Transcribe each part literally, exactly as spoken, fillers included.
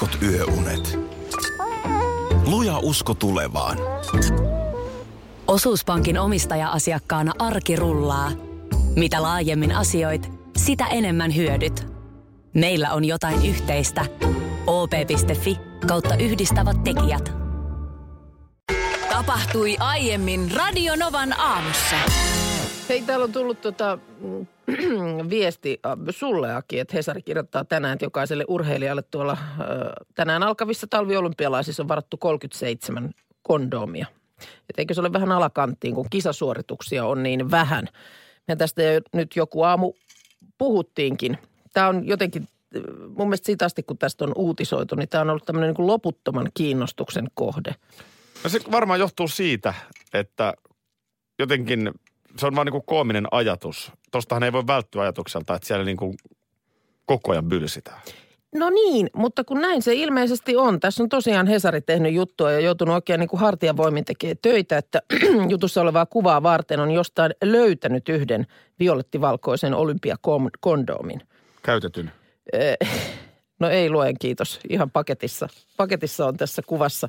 heikot yöunet. Luja usko tulevaan. Osuuspankin omistaja-asiakkaana arki rullaa. Mitä laajemmin asioit, sitä enemmän hyödyt. Meillä on jotain yhteistä. o p piste f i kautta yhdistävät tekijät. Tapahtui aiemmin Radio Novan aamussa. Hei, täällä on tullut tota, viesti sulleakin, että Hesari kirjoittaa tänään, että jokaiselle urheilijalle tuolla tänään alkavissa talviolympialaisissa on varattu kolmekymmentäseitsemän kondoomia. Et eikö se ole vähän alakanttiin, kun kisasuorituksia on niin vähän. Ja tästä nyt joku aamu puhuttiinkin. Tämä on jotenkin, mun mielestä siitä asti, kun tästä on uutisoitu, niin tämä on ollut tämmöinen niin kuin loputtoman kiinnostuksen kohde. No se varmaan johtuu siitä, että jotenkin se on vaan niin kuin koominen ajatus. Tostahan ei voi välttyä ajatukselta, että siellä niin kuin koko ajan bylsitään. No niin, mutta kun näin se ilmeisesti on. Tässä on tosiaan Hesari tehnyt juttua ja joutunut oikein niin kuin hartiavoimin tekemään töitä, että jutussa olevaa kuvaa varten on jostain löytänyt yhden violettivalkoisen olympiakondoomin. Käytetyn. No ei luen, kiitos. Ihan paketissa. Paketissa on tässä kuvassa.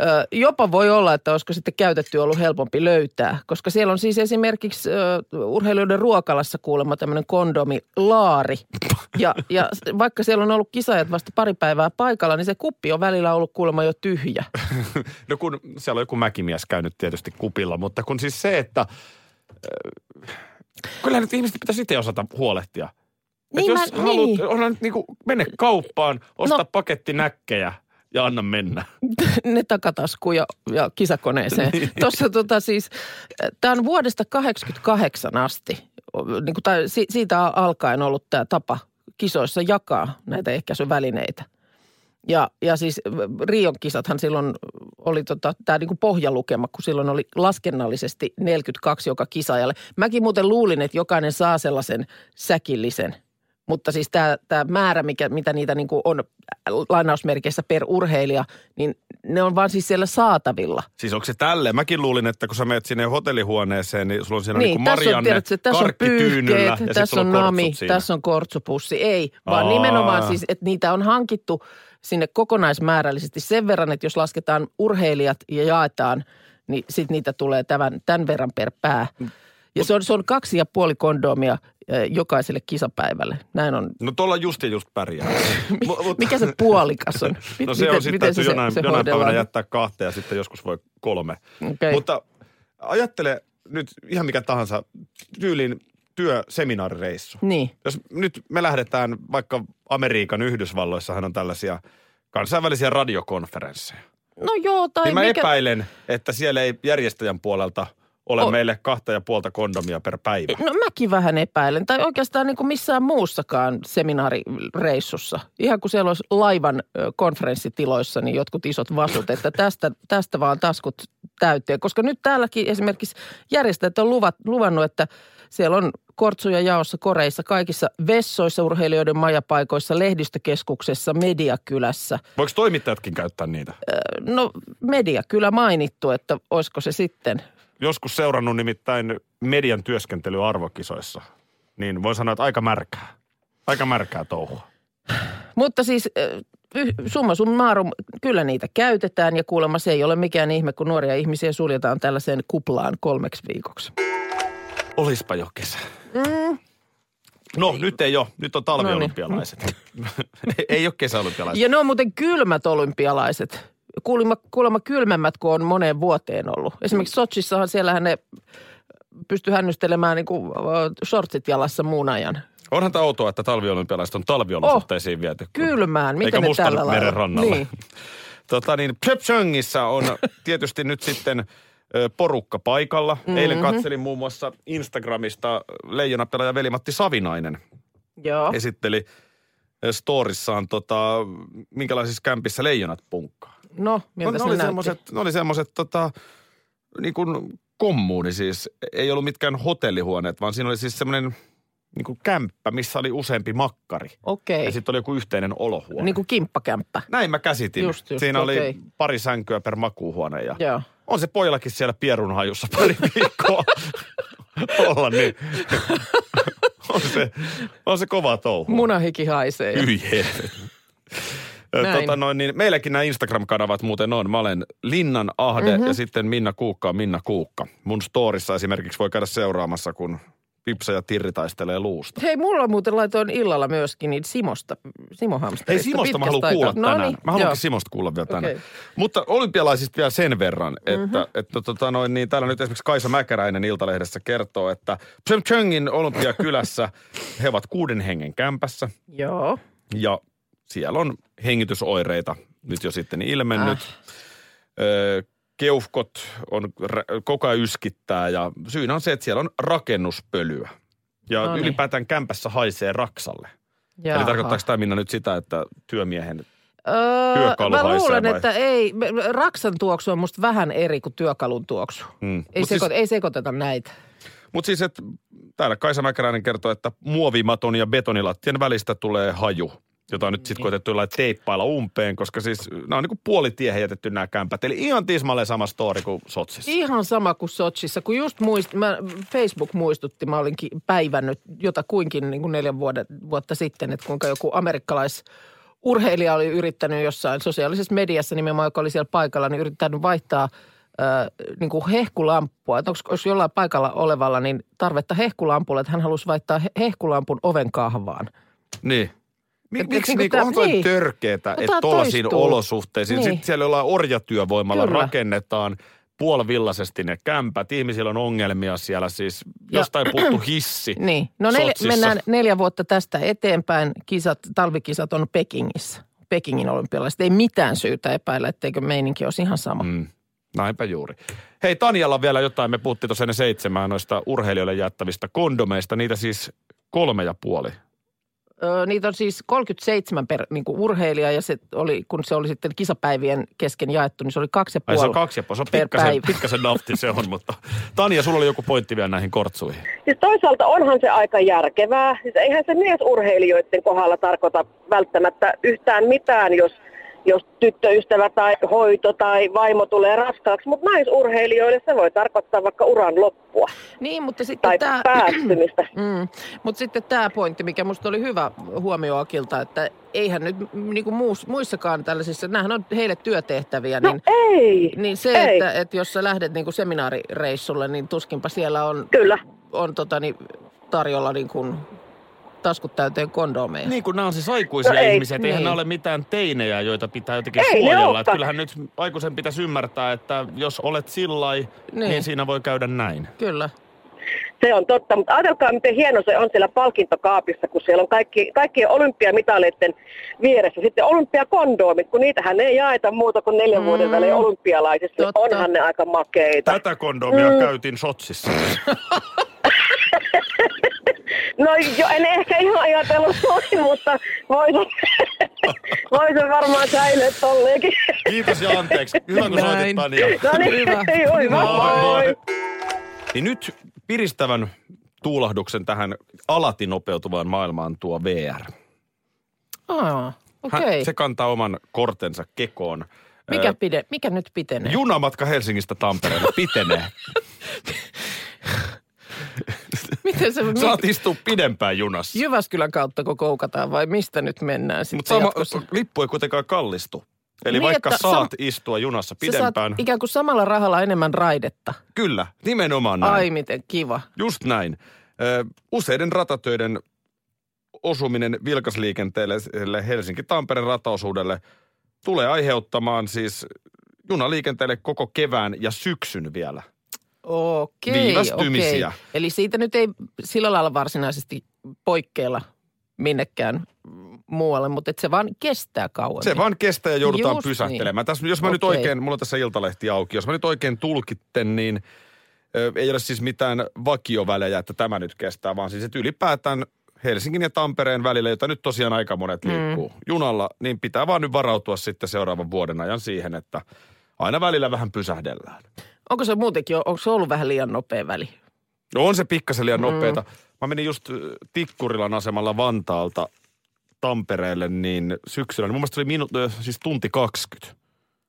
Ö, jopa voi olla, että olisiko sitten käytetty ollut helpompi löytää, koska siellä on siis esimerkiksi ö, urheilijoiden ruokalassa kuulemma tämmöinen kondomilaari. Ja, ja vaikka siellä on ollut kisaajat vasta pari päivää paikalla, niin se kuppi on välillä ollut kuulemma jo tyhjä. No kun siellä on joku mäkimies käynyt tietysti kupilla, mutta kun siis se, että ö, kyllä nyt ihmiset pitäisi itse osata huolehtia. Niin jos mä, haluat, niin. On, niin kuin, mene kauppaan, osta no. pakettinäkkejä. Ja anna mennä. Ne takataskuun ja, ja kisakoneeseen. Tuossa tota siis, tämä on vuodesta tuhatyhdeksänsataakahdeksankymmentäkahdeksan asti, niin kuin tää, siitä alkaen ollut tämä tapa kisoissa jakaa näitä ehkäisyvälineitä. Ja, ja siis Rion kisathan silloin oli tota, tämä niin kuin pohjalukema, kun silloin oli laskennallisesti neljäkymmentäkaksi joka kisajalle. Mäkin muuten luulin, että jokainen saa sellaisen säkillisen. Mutta siis tämä, tämä määrä, mikä, mitä niitä niin kuin on lainausmerkeissä per urheilija, niin ne on vaan siis siellä saatavilla. Siis onko se tälleen? Mäkin luulin, että kun sä menet sinne hotellihuoneeseen, niin sulla on siinä niin, niin kuin Marianne tässä on, tiedätkö, karkkityynyllä. Tässä on pyyhkeet, tässä on nami, tässä on kortsupussi. Ei, vaan Aa. nimenomaan siis, että niitä on hankittu sinne kokonaismäärällisesti sen verran, että jos lasketaan urheilijat ja jaetaan, niin sitten niitä tulee tämän, tämän verran per pää. Ja se on, se on kaksi ja puoli kondoomia jokaiselle kisapäivälle. Näin on. No tuolla just ja just pärjää. Mikä se puolikas on? Mit, no se miten, on sitten, että jonain, se jonain päivänä jättää kahteen ja sitten joskus voi kolme. Okay. Mutta ajattele nyt ihan mikä tahansa tyylin työseminaarireissu. Niin. Jos nyt me lähdetään vaikka Amerikan Yhdysvalloissahan on tällaisia kansainvälisiä radiokonferensseja. No joo, tai niin mä mikä... epäilen, että siellä ei järjestäjän puolelta... Ole o- meille kahta ja puolta kondomia per päivä. No mäkin vähän epäilen. Tai oikeastaan niin kuin missään muussakaan seminaarireissussa. Ihan kun siellä olisi laivan konferenssitiloissa, niin jotkut isot vasut, että tästä, tästä vaan taskut täyteen. Koska nyt täälläkin esimerkiksi järjestäjät on luvat, luvannut, että siellä on kortsuja jaossa, koreissa, kaikissa vessoissa, urheilijoiden majapaikoissa, lehdistökeskuksessa, mediakylässä. Voiko toimittajatkin käyttää niitä? No mediakylä mainittu, että olisiko se sitten... Joskus seurannut nimittäin median työskentely arvokisoissa, niin voin sanoa, että aika märkää. Aika märkää touhua. Mutta siis summa summarum, kyllä niitä käytetään ja kuulemma se ei ole mikään ihme, kun nuoria ihmisiä suljetaan tällaiseen kuplaan kolmeksi viikoksi. Olispa jo kesä. Mm. No ei. Nyt ei ole. Nyt on talviolympialaiset. No niin. Ei ole kesäolympialaiset. Ja ne on muuten kylmät olympialaiset. Kuulemma, kuulemma kylmemmät kuin on moneen vuoteen ollut. Esimerkiksi Sotsissahan siellähän ne pysty hännystelemään niin kuin shortsit jalassa muun ajan. Onhan tämä outoa, että talviolympialaiset on talviolosuhteisiin oh, viety. Kylmään, miten ne tällä lailla? Eikä rannalla. Niin. Tota niin, Pyeongchangissa on tietysti nyt sitten porukka paikalla. Mm-hmm. Eilen katselin muun muassa Instagramista leijonapelaaja Veli-Matti Savinainen. Joo. Esitteli storissaan tota, minkälaisissa kämpissä leijonat punkkaa. No, miltä no, se näytti? Semmoset, ne oli semmoiset tota, niin kuin kommuuni siis. Ei ollut mitkään hotellihuoneet, vaan siinä oli siis semmoinen niin kuin kämppä, missä oli useampi makkari. Okei. Okay. Ja sitten oli joku yhteinen olohuone. Niin kuin kimppakämppä. Näin mä käsitin. Just, just, siinä okay. oli pari sänkyä per makuuhuone ja Joo. on se pojallakin siellä pierunhajussa pari viikkoa olla niin. On se, on se kova touhu. Munahiki haisee. Yhje. Tota noin, niin meilläkin nämä Instagram-kanavat muuten on. Mä olen Linnan Ahde mm-hmm. ja sitten Minna Kuukka on Minna Kuukka. Mun storissa esimerkiksi voi käydä seuraamassa, kun Pipsa ja Tirri taistelee luusta. Hei, mulla muuten laitoin illalla myöskin niitä Simosta, Simo-hamsterista. Hei, Simosta mä haluan kuulla tänään. Noniin, mä haluankin Simosta kuulla vielä tänään. Okay. Mutta olympialaisista vielä sen verran, että, mm-hmm. että tota noin, niin täällä nyt esimerkiksi Kaisa Mäkäräinen Iltalehdessä kertoo, että Pyeongchangin olympiakylässä he ovat kuuden hengen kämpässä. Joo. Ja siellä on hengitysoireita nyt jo sitten ilmennyt. Ah. Öö, Keuhkot on, koko ajan yskittää ja syynä on se, että siellä on rakennuspölyä. Ja Noniin. ylipäätään kämpässä haisee raksalle. Jaha. Eli tarkoittaako tämä Minna nyt sitä, että työmiehen öö, työkalu haisee? Mä luulen, vai? Että ei. Raksan tuoksu on musta vähän eri kuin työkalun tuoksu. Hmm. Ei, seko, siis, ei sekoiteta näitä. Mutta siis, että täällä Kaisa Mäkäräinen kertoo, että muovimaton ja betonilattien välistä tulee haju, jota on nyt sitten koetettu jollain teippailla umpeen, koska siis nämä on niin kuin puolitiehen jätetty nämä kämpät. Eli ihan tismalleen sama story kuin Sotsissa. Ihan sama kuin Sotsissa, kun just muist, mä, Facebook muistutti, mä olin päivännyt jotakuinkin niin kuin neljän vuoden, vuotta sitten, että kuinka joku amerikkalaisurheilija oli yrittänyt jossain sosiaalisessa mediassa, nimenomaan joka oli siellä paikalla, niin yrittänyt vaihtaa Äh, niin kuin hehkulamppua, että onko jollain paikalla olevalla niin tarvetta hehkulampulle, että hän halusi vaihtaa he, hehkulampun oven kahvaan. Niin. Miksi Miks, niin, niin tämä, on toi niin. törkeetä, että tuollaisiin olosuhteisiin, niin. sitten siellä jollain orjatyövoimalla Kyllä. rakennetaan puolivillaisesti ne kämpät, ihmisillä on ongelmia siellä siis, ja jostain puuttuu hissi. Niin, no nel, mennään neljä vuotta tästä eteenpäin, kisat, talvikisat on Pekingissä, Pekingin olympialaiset, ei mitään syytä epäillä, etteikö meininki olisi ihan sama. Mm. Näinpä juuri. Hei, Tanjalla vielä jotain. Me puhuttiin tuossa ennen seitsemään noista urheilijoille jaettavista kondomeista. Niitä siis kolme ja puoli. Öö, niitä on siis kolmekymmentäseitsemän per niin kuin urheilija ja se oli, kun se oli sitten kisapäivien kesken jaettu, niin se oli kaksi ja puoli. Ai se on kaksi ja puoli. Se on pikkasen, pikkasen nafti se on, mutta Tanja, sulla oli joku pointti vielä näihin kortsuihin. Siis toisaalta onhan se aika järkevää. Siis eihän se miesurheilijoiden kohdalla tarkoita välttämättä yhtään mitään, jos jos tyttöystävä tai hoito tai vaimo tulee raskaaksi, mutta naisurheilijoille se voi tarkoittaa vaikka uran loppua. Niin, mutta sitten tai tämä päättymistä. Mm, mutta sitten tämä pointti, mikä musta oli hyvä huomio Akilta, että eihän nyt niinku muus, muissakaan tällaisissa, nämähän on heille työtehtäviä. No niin, ei. Niin se, ei. Että, että jos sä lähdet niinku seminaarireissulle, niin tuskinpa siellä on, on totani, tarjolla niin kuin taskut täyteen kondomeja. Niin kuin nämä on siis aikuisia no ei, ihmisiä, että niin. eihän nämä ole mitään teinejä, joita pitää jotenkin ei, suojella. Että kyllähän nyt aikuisen pitäisi ymmärtää, että jos olet sillai, niin. niin siinä voi käydä näin. Kyllä. Se on totta, mutta ajatelkaa miten hieno se on siellä palkintokaapissa, kun siellä on kaikki, kaikkien olympiamitaleiden vieressä. Sitten olympiakondoomit, kun niitähän ei jaeta muuta kuin neljän mm. vuoden välein olympialaisissa. Totta. Onhan ne aika makeita. Tätä kondoomia mm. käytin Sotsissa. No jo, en ehkä ihan ajatellut noin, mutta voisin, voisin varmaan säilyä tolleenkin. Kiitos ja anteeksi. Hyvä, kun soitit, Tania. No niin, hyvä. Hyvä. Hyvä. Moi. Moi. Niin nyt piristävän tuulahduksen tähän alati nopeutuvaan maailmaan tuo V R. Aa, okei. Okay. Se kantaa oman kortensa kekoon. Mikä, pide, mikä nyt pitenee? Junamatka Helsingistä Tampereelle pitenee. Miten se, saat mit... istua pidempään junassa. Jyväskylän kautta kun koukataan vai mistä nyt mennään sitten jatkossa? Mutta lippu ei kuitenkaan kallistu. Eli niin, vaikka saat sam... istua junassa pidempään. Sä saat ikään kuin samalla rahalla enemmän raidetta. Kyllä, nimenomaan näin. Ai miten kiva. Just näin. Ö, useiden ratatöiden osuminen vilkasliikenteelle Helsinki-Tampereen rataosuudelle tulee aiheuttamaan siis junaliikenteelle koko kevään ja syksyn vielä. Okei, okei. Eli siitä nyt ei sillä lailla varsinaisesti poikkeilla minnekään muualle, mutta et se vaan kestää kauemmin. Se vaan kestää ja joudutaan Just pysähtelemään. Niin. Tässä, jos mä okay. nyt oikein, mulla on tässä Iltalehti auki, jos mä nyt oikein tulkitten, niin ö, ei ole siis mitään vakiovälejä, että tämä nyt kestää, vaan siis että ylipäätään Helsingin ja Tampereen välillä, jota nyt tosiaan aika monet liikkuu mm. junalla, niin pitää vaan nyt varautua sitten seuraavan vuoden ajan siihen, että aina välillä vähän pysähdellään. Onko se muutenkin, onko se ollut vähän liian nopea väli? No on se pikkasen liian mm. nopeata. Mä menin just Tikkurilan asemalla Vantaalta Tampereelle niin syksyllä. Niin mun mielestä se oli minu- siis tunti kaksikymmentä.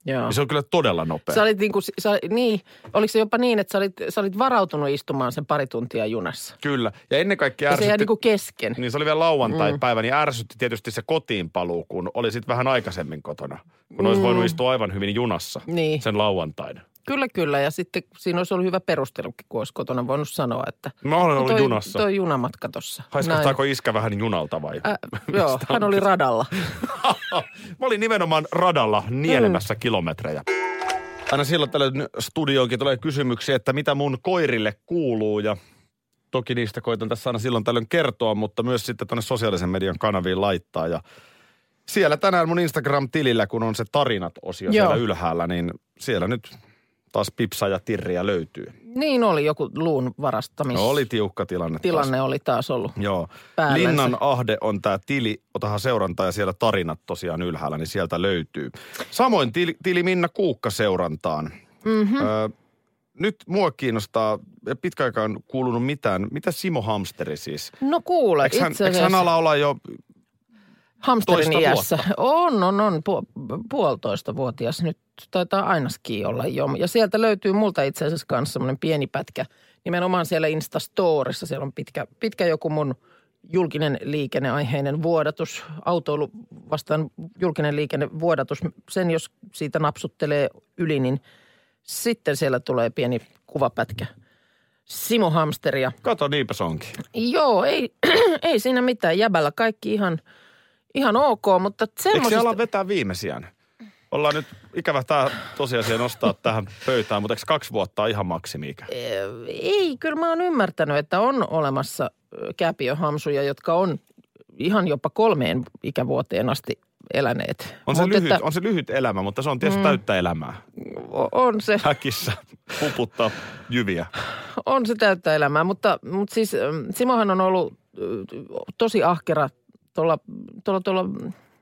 Joo. Se on kyllä todella nopea. Sä olit niin kuin, sä, niin, oliko se jopa niin, että sä olit, sä olit varautunut istumaan sen pari tuntia junassa? Kyllä. Ja ennen kaikkea ärsytti. Ja se jäi niin kuin kesken. Niin, se oli vielä lauantai-päivä, mm. niin ärsytti tietysti se kotiinpaluu, kun oli sitten vähän aikaisemmin kotona. Kun mm. olisi voinut istua aivan hyvin junassa niin. sen lauantaina. Kyllä, kyllä. Ja sitten siinä olisi ollut hyvä perustelukin, kun olisi kotona voinut sanoa, että... Mä olen ollut toi, junassa. Toi junamatka tossa. Haiskahtaako iskä vähän junalta vai? Äh, joo, hän oli radalla. Mä olin nimenomaan radalla nielemässä mm. kilometrejä. Aina silloin tällöin studioonkin tulee kysymyksiä, että mitä mun koirille kuuluu. Ja toki niistä koitan tässä aina silloin tällöin kertoa, mutta myös sitten tuonne sosiaalisen median kanaviin laittaa. Ja siellä tänään mun Instagram-tilillä, kun on se tarinat-osio joo. siellä ylhäällä, niin siellä nyt... Taas pipsaa ja tirriä löytyy. Niin oli joku luun varastamis. No oli tiukka tilanne. Tilanne taas. Oli taas ollut joo. Päällänsä. Linnan ahde on tämä tili. Otahan seurantaa ja siellä tarinat tosiaan ylhäällä, niin sieltä löytyy. Samoin tili, tili Minna Kuukka seurantaan. Mm-hmm. Öö, nyt mua kiinnostaa, pitkä aika on kuulunut mitään. Mitä Simo Hamsteri siis? No kuule, itse asiassa. Eikö hän ala olla jo... Hamsterin iässä. On, on, on. Pu- puolitoista vuotias nyt. Taitaa ainakin olla jo. Ja sieltä löytyy multa itse asiassa kanssa semmoinen pieni pätkä. Nimenomaan siellä Instastorissa. Siellä on pitkä, pitkä joku mun julkinen liikenneaiheinen vuodatus. Autoilu vastaan julkinen liikennevuodatus. Sen jos siitä napsuttelee yli, niin sitten siellä tulee pieni kuvapätkä. Simo Hamsteria. Kato, niinpä se onkin. Joo, ei, ei siinä mitään. Jäbällä kaikki ihan... Ihan ok, mutta semmoisista... Eikö se ala vetää viimeisiään? Ollaan nyt ikävä tämä tosiasia nostaa tähän pöytään, mutta eikö kaksi vuotta on ihan maksimiikä? Ei, kyllä mä oon ymmärtänyt, että on olemassa käpiöhamsuja, jotka on ihan jopa kolmeen ikävuoteen asti eläneet. On se, lyhyt, että... on se lyhyt elämä, mutta se on tietysti mm. täyttä elämää. On se. Häkissä puputtaa jyviä. On se täyttä elämää, mutta, mutta siis Simohan on ollut tosi ahkera. Tuolla, tuolla, tuolla,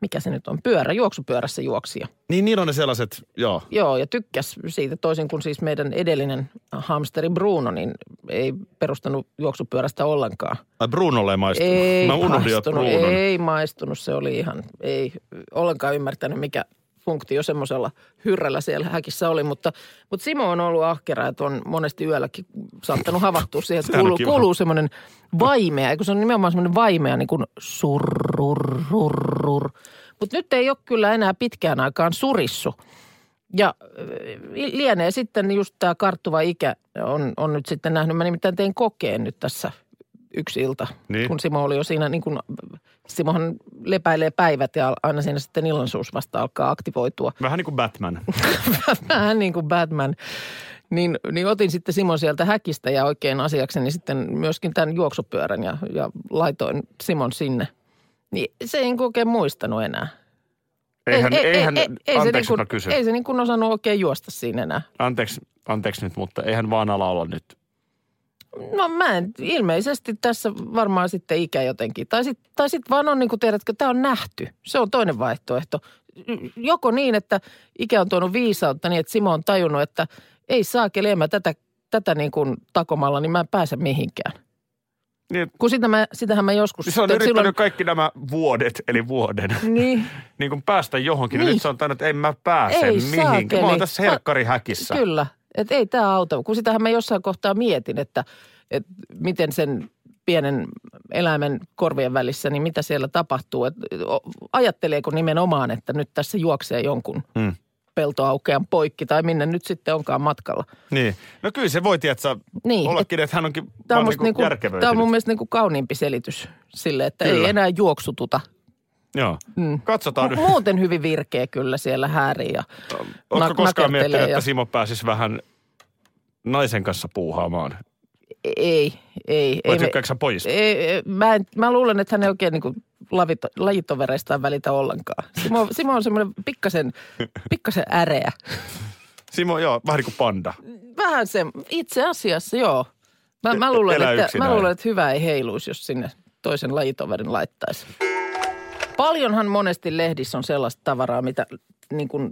mikä se nyt on, pyörä, juoksupyörässä juoksija. Niin, niin on ne sellaiset, joo. Joo, ja tykkäs siitä, toisin kuin siis meidän edellinen hamsteri Bruno, niin ei perustanut juoksupyörästä ollenkaan. Ai Brunolle ei maistunut? Ei Mä maistunut, ei maistunut, se oli ihan, ei ollenkaan ymmärtänyt, mikä funktio semmoisella hyrrällä siellä häkissä oli, mutta, mutta Simo on ollut ahkera, että on monesti yölläkin saattanut havahtua siihen, että kuuluu, kuuluu semmoinen vaimea, eikö se on nimenomaan semmoinen vaimea, niin kuin sururururur. Mutta nyt ei ole kyllä enää pitkään aikaan surissu. Ja lienee sitten just tämä karttuva ikä on, on nyt sitten nähnyt, mä nimittäin tein kokeen nyt tässä yksi ilta, niin. kun Simo oli jo siinä niin kuin, Simohan lepäilee päivät ja aina siinä sitten illansuus vasta alkaa aktivoitua. Vähän niin kuin Batman. Vähän niin kuin Batman. Niin, niin otin sitten Simon sieltä häkistä ja oikein asiakseni sitten myöskin tämän juoksupyörän ja, ja laitoin Simon sinne. Niin se ei oikein muistanut enää. Eihän, ei, ei, eihän, ei, ei, anteeksi mä kysyn. Ei se niin kuin osannut oikein juosta siinä enää. Anteeksi, anteeksi nyt, mutta eihän vaan ala olla nyt. No mä en, ilmeisesti tässä varmaan sitten ikä jotenkin. Tai sitten tai sit vaan on niin kuin tiedätkö, tämä on nähty. Se on toinen vaihtoehto. Joko niin, että ikä on tuonut viisautta niin, että Simo on tajunnut, että ei saakeli, en mä tätä, tätä niin kuin takomalla, niin mä en pääse mihinkään. Niin. Kun sitä mä, sitähän mä joskus... Niin se on yrittänyt silloin... kaikki nämä vuodet, eli vuoden. Niin. niin kun päästä johonkin, niin. Niin nyt se on tainnut, että en mä pääse ei mihinkään. Saakeli. Mä oon tässä herkkarihäkissä. Kyllä. Että ei tämä auta. Kun sitähän mä jossain kohtaa mietin, että, että miten sen pienen eläimen korvien välissä, niin mitä siellä tapahtuu. Että ajatteleeko nimenomaan, että nyt tässä juoksee jonkun hmm. peltoaukean poikki tai minne nyt sitten onkaan matkalla. Niin. No kyllä se voi tietää niin, ollakin, että hän onkin tää on niinku, järkevöitynyt. Tämä on mun mielestä niinku kauniimpi selitys sille, että kyllä. ei enää juoksututa. Joo, mm. katsotaan nyt. Muuten hyvin virkeä kyllä siellä häärii ja Oletko koskaan miettinyt, ja... että Simo pääsisi vähän naisen kanssa puuhaamaan? Ei, ei. Vai tykkääkö sä pojista? Ei, ei, mä, en, mä luulen, että hän ei oikein niinku lavito, lajitovereistaan välitä ollenkaan. Simo, Simo on semmoinen pikkasen, pikkasen äreä. Simo, joo, vähän niin kuin panda. Vähän se, itse asiassa joo. Mä, mä, luulen, että, mä luulen, että hyvä ei heiluisi, jos sinne toisen lajitoverin laittaisi. Paljonhan monesti lehdissä on sellaista tavaraa, mitä niin kuin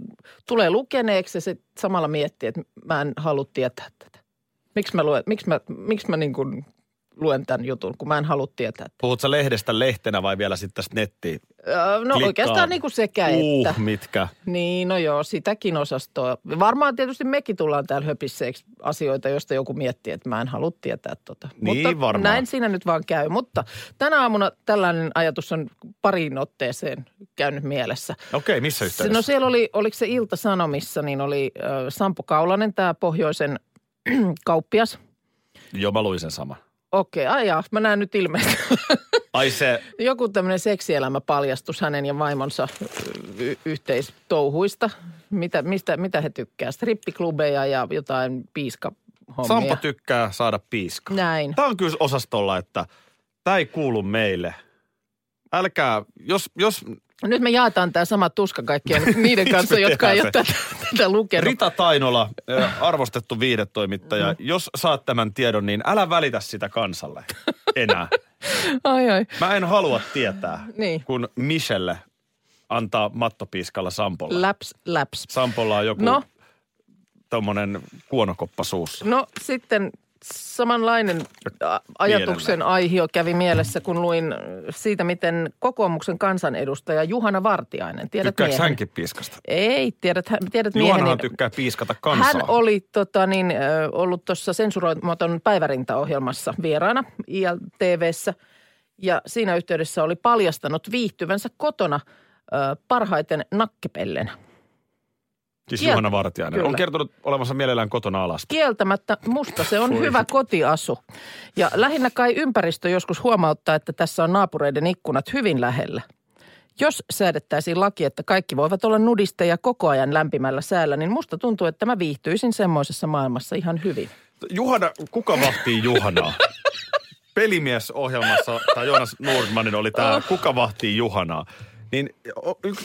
tulee lukeneeksi ja se samalla miettii, että mä en halua tietää tätä. Miksi mä, luen, miksi mä, miksi mä niin kuin luen tämän jutun, kun mä en halua tietää. Puhutko lehdestä lehtenä vai vielä sitten tästä nettiin? Öö, no Klikkaa. Oikeastaan niin kuin sekä uh, että. Mitkä? Niin, no joo, sitäkin osastoa. Varmaan tietysti mekin tullaan täällä höpisseeksi asioita, joista joku miettii, että mä en halua tietää tota. Niin mutta varmaan. Näin siinä nyt vaan käy. Mutta tänä aamuna tällainen ajatus on pariin otteeseen käynyt mielessä. Okei, okay, missä yhteydessä? No siellä oli, oliko se Ilta-Sanomissa, niin oli äh, Sampo Kaulanen, tämä pohjoisen kauppias. Joo, mä luin sen saman. Okei, okay, aijaa, mä näen nyt ilmeisesti. Ai se... Joku tämmöinen seksielämä paljastus hänen ja vaimonsa y- yhteistouhuista. Mitä, mistä, mitä he tykkää? Strippiklubeja ja jotain piiskahommia. Sampo tykkää saada piiskaa. Näin. Tämä on kyllä osastolla, että tämä ei kuulu meille. Älkää, jos... jos... Nyt me jaetaan tämä sama tuska kaikkien niiden kanssa, jotka ei ole tätä, tätä lukenut. Rita Tainola, arvostettu viidetoimittaja. Mm. Jos saat tämän tiedon, niin älä välitä sitä kansalle enää. Ai ai. Mä en halua tietää, niin. Kun Michelle antaa mattopiiskalla Sampolle. Läps, läps. Sampolla on joku no. tommonen kuonokoppa suussa. No sitten... Samanlainen ajatuksen aihio kävi mielessä, kun luin siitä, miten kokoomuksen kansanedustaja Juhana Vartiainen. Tiedät Tykkääks miehen? Hänkin piiskasta? Ei, tiedät, tiedät miehen. Juhanahan tykkää piiskata kansaa. Hän oli tota, niin, ollut tuossa sensuroimaton päivärintaohjelmassa vieraana I L T V:ssä ja siinä yhteydessä oli paljastanut viihtyvänsä kotona äh, parhaiten nakkepellen. Siis Juhana Vartiainen. Kyllä. On kertonut olevansa mielellään kotona alas. Kieltämättä musta se on hyvä kotiasu. Ja lähinnä kai ympäristö joskus huomauttaa, että tässä on naapureiden ikkunat hyvin lähellä. Jos säädettäisiin laki, että kaikki voivat olla nudisteja koko ajan lämpimällä säällä, niin musta tuntuu, että mä viihtyisin semmoisessa maailmassa ihan hyvin. Juhana, kuka vahtii Juhanaa? Pelimiesohjelmassa, tai Jonas Nordmanin oli tämä, oh. kuka vahtii Juhanaa? Niin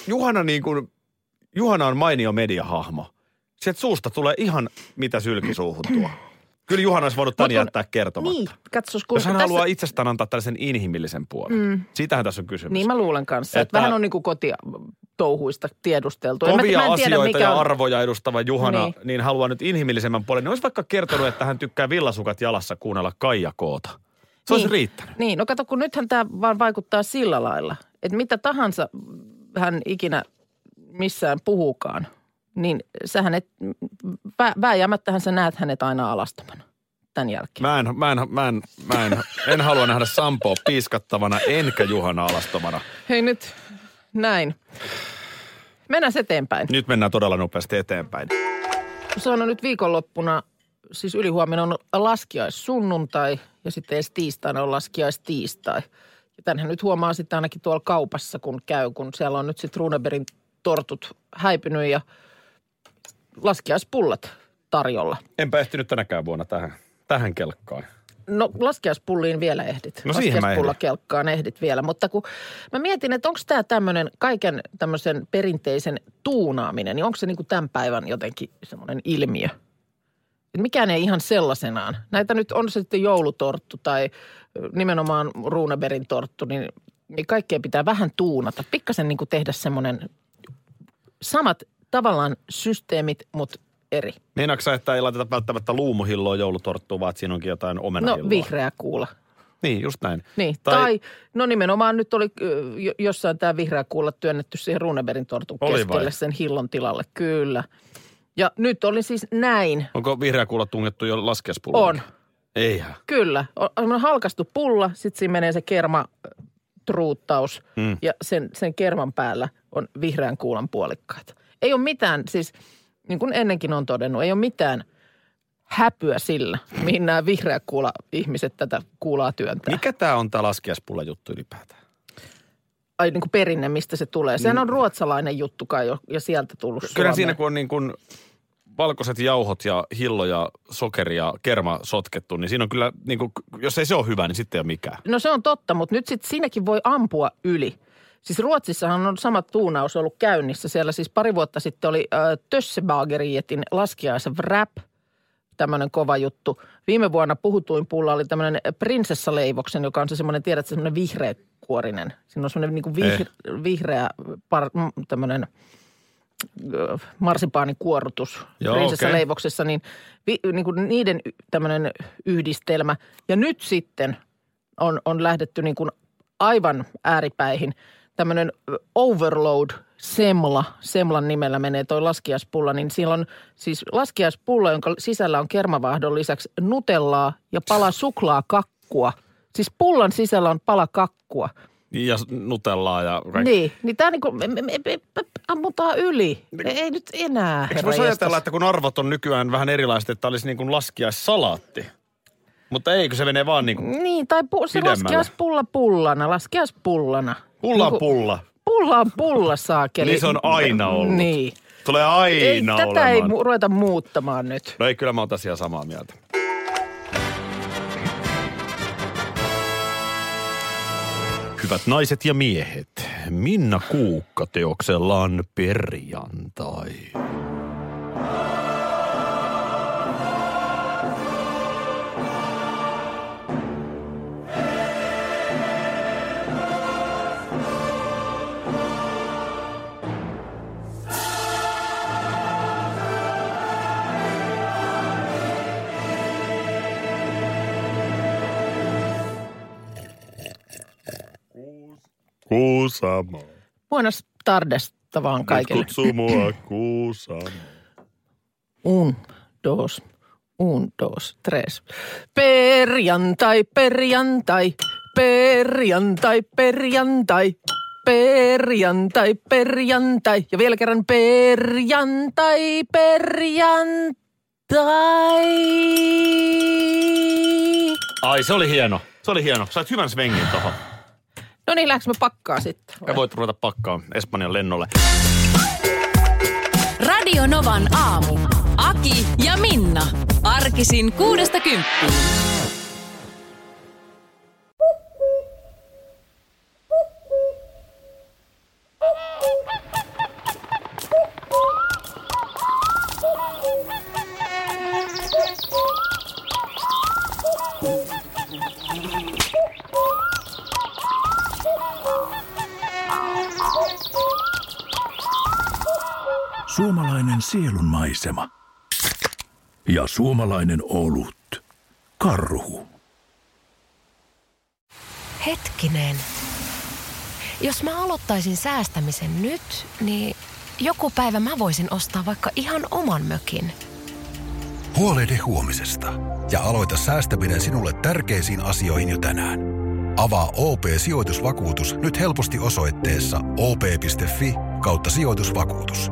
Juhana niin kuin... Juhana on mainio mediahahmo. Sieltä suusta tulee ihan mitä sylki suuhun tuo. Kyllä Juhana olisi voinut tämän jättää kertomatta. Niin, katsos, kun jos hän tässä... haluaa itsestään antaa tällaisen inhimillisen puolen. Mm. Siitähän tässä on kysymys. Niin mä luulen kanssa, että, että vähän on niin kuin kotitouhuista tiedusteltu. Kovia mä, mä en tiedä, asioita mikä on... ja arvoja edustava Juhana, niin. niin haluaa nyt inhimillisemmän puolen. Niin olisi vaikka kertonut, että hän tykkää villasukat jalassa kuunnella Kaija Koota. Se niin. olisi riittänyt. Niin, no kato, kun nythän tämä vaan vaikuttaa sillä lailla, että mitä tahansa hän ikinä... missään puhukaan, niin sähän et, vä, vääjäämättähän sä näet hänet aina alastomana tämän jälkeen. Mä en, mä en, mä en, mä en, en halua nähdä Sampoa piiskattavana enkä Juhana alastomana. Hei nyt, näin. Mennään eteenpäin. Nyt mennään todella nopeasti eteenpäin. Se on nyt viikonloppuna, siis ylihuomenna on laskiaissunnuntai ja sitten edes tiistaina on laskiaistiistai. Ja tänhän nyt huomaa sitten ainakin tuolla kaupassa, kun käy, kun siellä on nyt sitten Runebergin tortut häipynyt ja laskiaispullat tarjolla. Enpä ehtinyt tänäkään vuonna tähän, tähän kelkkaan. No laskiaispulliin vielä ehdit. No siihen mä ehdin. Kelkkaan ehdit vielä, mutta kun mä mietin, että onko tämä tämmöinen kaiken tämmöisen perinteisen tuunaaminen, niin onko se niinku tämän päivän jotenkin semmoinen ilmiö? Et mikään ei ihan sellaisenaan. Näitä nyt on se sitten joulutorttu tai nimenomaan Runebergin torttu, niin, niin kaikkea pitää vähän tuunata. Pikkasen niinku tehdä semmoinen... Samat tavallaan systeemit, mutta eri. Meinaatko sä, että ei laiteta välttämättä luumuhilloa joulutorttua, vaan siinä onkin jotain omenahilloa? No vihreä kuula. Niin, just näin. Niin, tai, tai no nimenomaan nyt oli jossain tämä vihreä kuula työnnetty siihen Runebergin tortun keskelle vai? Sen hillon tilalle, kyllä. Ja nyt oli siis näin. Onko vihreä kuula tungettu jo laskiaspulloon? On. Eihän. Kyllä. On halkastu pulla, sitten siinä menee se kerma... truuttaus hmm. ja sen, sen kerman päällä on vihreän kuulan puolikkaat. Ei ole mitään, siis niin kuin ennenkin on todennut, ei ole mitään häpyä sillä, mihin nämä vihreä kuula ihmiset tätä kuulaa työntää. Mikä tämä on tämä laskiaispulla juttu ylipäätään? Ai niin kuin perinne, mistä se tulee. Sehän on ruotsalainen juttu kai jo, ja sieltä tullut Suomeen. Kyllä siinä kun on niin kuin valkoiset jauhot ja hillo ja sokeri ja kerma sotkettu, niin siinä on kyllä, niin kuin, jos ei se ole hyvä, niin sitten ei ole mikään. No se on totta, mutta nyt sitten siinäkin voi ampua yli. Siis Ruotsissahan on sama tuunaus ollut käynnissä. Siellä siis pari vuotta sitten oli äh, Tösse Baggerietin laskiaiswrap, tämmöinen kova juttu. Viime vuonna puhutuin pulla oli tämmöinen prinsessaleivoksen, joka on se semmoinen, tiedät, semmoinen vihreäkuorinen. Siinä on semmoinen niin kuin vihreä, vihreä par, tämmöinen... marsipaanikuorutus riisessä leivoksessa, niin, vi, niin kuin niiden tämmöinen yhdistelmä. Ja nyt sitten on, on lähdetty niin kuin aivan ääripäihin. Tämmöinen overload semla, semlan nimellä menee toi laskiaispulla, niin siellä on siis laskiaispulla, jonka sisällä on kermavahdon lisäksi nutellaa ja pala suklaakakkua. Siis pullan sisällä on pala kakkua. Ja nutellaa ja... Niin, niin tämä niin kuin me, me, me, me ammutaan yli. Ei nyt enää. Eikö voisi ajatella, että kun arvot on nykyään vähän erilaiset, että olisi niin kuin laskiaissalaatti? Mutta eikö se menee vaan niin kuin Niin, tai pu, se laskiaispulla pullana, laskiaispullana. Pulla niin pulla. Pulla on pulla saakeli. Niin se on aina ollut. Niin. Tulee aina ei, tätä olemaan. Tätä ei ruveta muuttamaan nyt. No ei, kyllä mä oon tässä ihan samaa mieltä. Hyvät naiset ja miehet, Minna Kuukka teoksellaan Perjantai. Kuusamo. Buenas tardes vaan kaikille. Nyt kutsuu mua Kuusamo. Un, dos, un, dos, tres. Perjantai, perjantai, perjantai, perjantai, perjantai, perjantai. Ja vielä kerran perjantai, perjantai. Ai, se oli hieno. Se oli hieno. Sait hyvän svengin tohon. No niin, lähdekö me pakkaa sitten? Ja voit ruveta pakkaa Espanjan lennolle. Radio Novan aamu. Aki ja Minna. Arkisin kuudesta kymppiin. Suomalainen sielunmaisema ja suomalainen olut. Karhu. Hetkinen. Jos mä aloittaisin säästämisen nyt, niin joku päivä mä voisin ostaa vaikka ihan oman mökin. Huolehdi huomisesta ja aloita säästäminen sinulle tärkeisiin asioihin jo tänään. Avaa O P-sijoitusvakuutus nyt helposti osoitteessa op.fi kautta sijoitusvakuutus.